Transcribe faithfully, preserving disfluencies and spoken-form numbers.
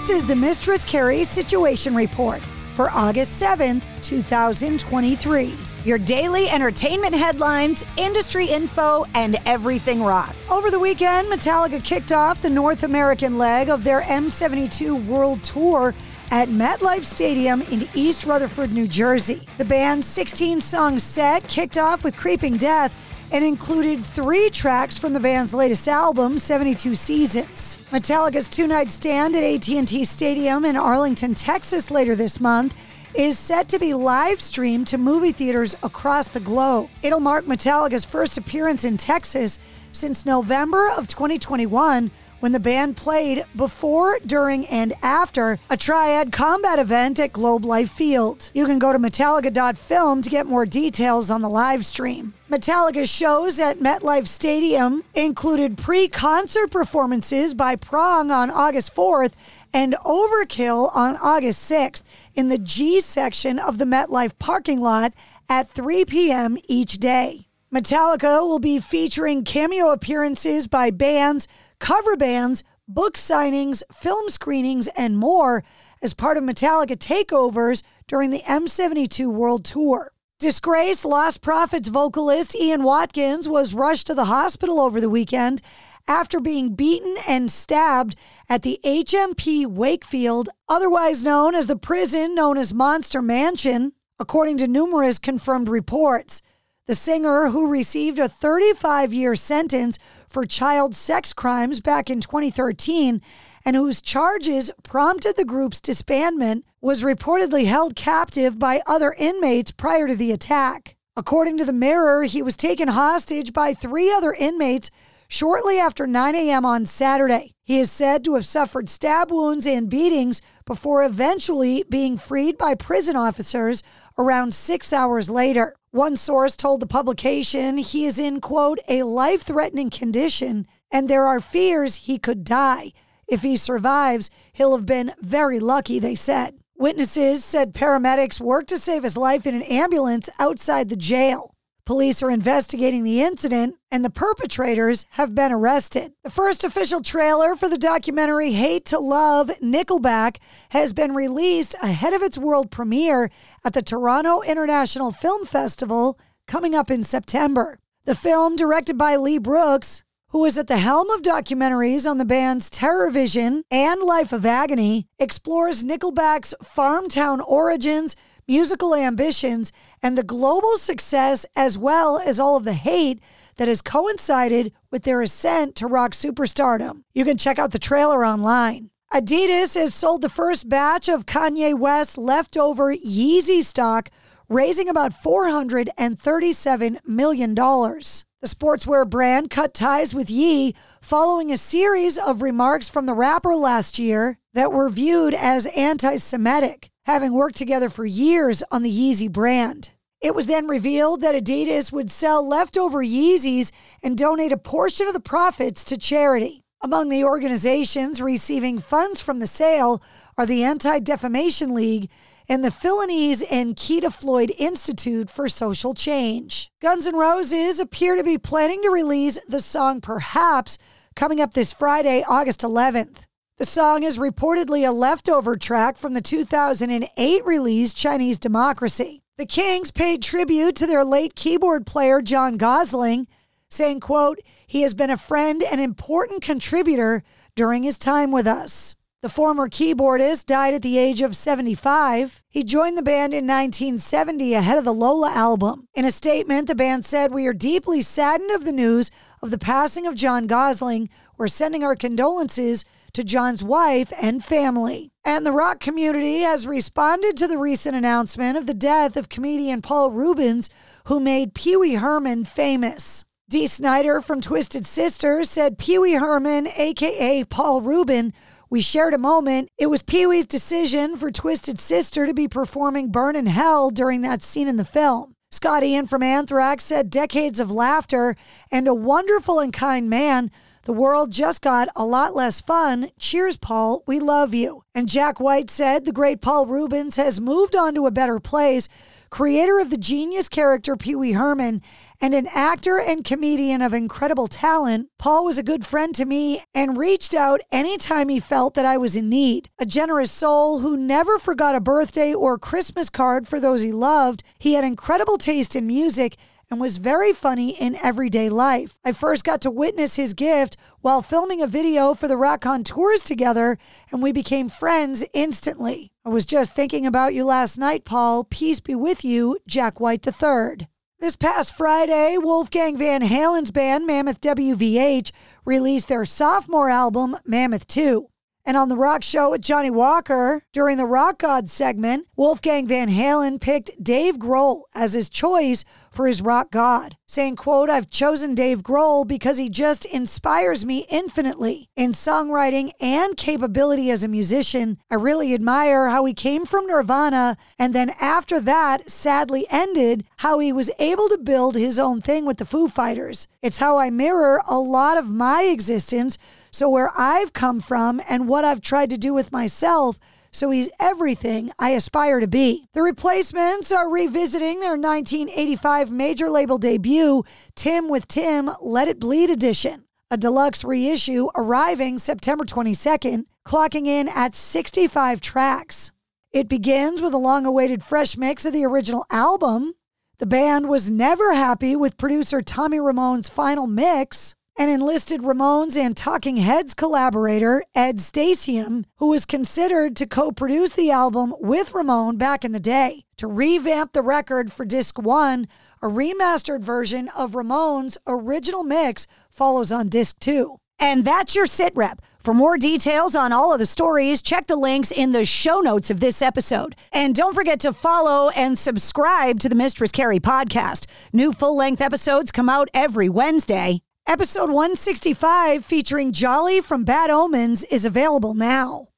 This is the Mistress Carrie Situation Report for August seventh, two thousand twenty-three. Your daily entertainment headlines, industry info, and everything rock. Over the weekend, Metallica kicked off the North American leg of their M seventy-two World Tour at MetLife Stadium in East Rutherford, New Jersey. The band's sixteen-song set kicked off with Creeping Death and included three tracks from the band's latest album, seventy-two Seasons. Metallica's two-night stand at A T and T Stadium in Arlington, Texas later this month is set to be live-streamed to movie theaters across the globe. It'll mark Metallica's first appearance in Texas since November of twenty twenty-one, when the band played before, during, and after a triad combat event at Globe Life Field. You can go to Metallica dot film to get more details on the live stream. Metallica's shows at MetLife Stadium included pre-concert performances by Prong on August fourth and Overkill on August sixth in the G section of the MetLife parking lot at three p.m. each day. Metallica will be featuring cameo appearances by bands, cover bands, book signings, film screenings, and more as part of Metallica takeovers during the M seventy-two World Tour. Disgraced Lost Prophets vocalist Ian Watkins was rushed to the hospital over the weekend after being beaten and stabbed at the H M P Wakefield, otherwise known as the prison known as Monster Mansion, according to numerous confirmed reports. The singer, who received a thirty-five-year sentence for child sex crimes back in twenty thirteen, and whose charges prompted the group's disbandment, was reportedly held captive by other inmates prior to the attack. According to the Mirror, he was taken hostage by three other inmates shortly after nine a.m. on Saturday. He is said to have suffered stab wounds and beatings before eventually being freed by prison officers around six hours later. One source told the publication he is in, quote, a life-threatening condition, and there are fears he could die. If he survives, he'll have been very lucky, they said. Witnesses said paramedics worked to save his life in an ambulance outside the jail. Police are investigating the incident, and the perpetrators have been arrested. The first official trailer for the documentary Hate to Love, Nickelback, has been released ahead of its world premiere at the Toronto International Film Festival coming up in September. The film, directed by Lee Brooks, who is at the helm of documentaries on the band's Terrorvision and Life of Agony, explores Nickelback's farmtown origins, musical ambitions, and the global success, as well as all of the hate that has coincided with their ascent to rock superstardom. You can check out the trailer online. Adidas has sold the first batch of Kanye West's leftover Yeezy stock, raising about four hundred thirty-seven million dollars. The sportswear brand cut ties with Yee following a series of remarks from the rapper last year that were viewed as anti-Semitic, having worked together for years on the Yeezy brand. It was then revealed that Adidas would sell leftover Yeezys and donate a portion of the profits to charity. Among the organizations receiving funds from the sale are the Anti-Defamation League and the Philanese and Keta Floyd Institute for Social Change. Guns N' Roses appear to be planning to release the song Perhaps coming up this Friday, August eleventh. The song is reportedly a leftover track from the two thousand eight release Chinese Democracy. The Kinks paid tribute to their late keyboard player John Gosling, saying, quote, he has been a friend and important contributor during his time with us. The former keyboardist died at the age of seventy-five. He joined the band in nineteen seventy ahead of the Lola album. In a statement, the band said, we are deeply saddened of the news of the passing of John Gosling. We're sending our condolences to John's wife and family. And the rock community has responded to the recent announcement of the death of comedian Paul Reubens, who made Pee Wee Herman famous. Dee Snider from Twisted Sister said, Pee Wee Herman, a k a. Paul Reubens, we shared a moment. It was Pee Wee's decision for Twisted Sister to be performing Burn in Hell during that scene in the film. Scott Ian from Anthrax said, decades of laughter and a wonderful and kind man. The world just got a lot less fun. Cheers, Paul. We love you. And Jack White said the great Paul Reubens has moved on to a better place, creator of the genius character Pee Wee Herman, and an actor and comedian of incredible talent, Paul was a good friend to me and reached out anytime he felt that I was in need. A generous soul who never forgot a birthday or Christmas card for those he loved, he had incredible taste in music and was very funny in everyday life. I first got to witness his gift while filming a video for the Rock on Tours together, and we became friends instantly. I was just thinking about you last night, Paul. Peace be with you, Jack White the third. This past Friday, Wolfgang Van Halen's band, Mammoth W V H, released their sophomore album, Mammoth two. And on The Rock Show with Johnny Walker, during the Rock Gods segment, Wolfgang Van Halen picked Dave Grohl as his choice for his rock god, saying, quote, I've chosen Dave Grohl because he just inspires me infinitely in songwriting and capability as a musician. I really admire how he came from Nirvana and then after that sadly ended, how he was able to build his own thing with the Foo Fighters. It's how I mirror a lot of my existence, so where I've come from and what I've tried to do with myself, so he's everything I aspire to be. The Replacements are revisiting their nineteen eighty-five major label debut, Tim with Tim, Let It Bleed edition. A deluxe reissue arriving September twenty-second, clocking in at sixty-five tracks. It begins with a long-awaited fresh mix of the original album. The band was never happy with producer Tommy Ramone's final mix, and enlisted Ramones and Talking Heads collaborator Ed Stasium, who was considered to co-produce the album with Ramone back in the day, to revamp the record for Disc one. A remastered version of Ramone's original mix follows on Disc two. And that's your sitrep. For more details on all of the stories, check the links in the show notes of this episode. And don't forget to follow and subscribe to the Mistress Carrie podcast. New full-length episodes come out every Wednesday. Episode one sixty-five featuring Jolly from Bad Omens is available now.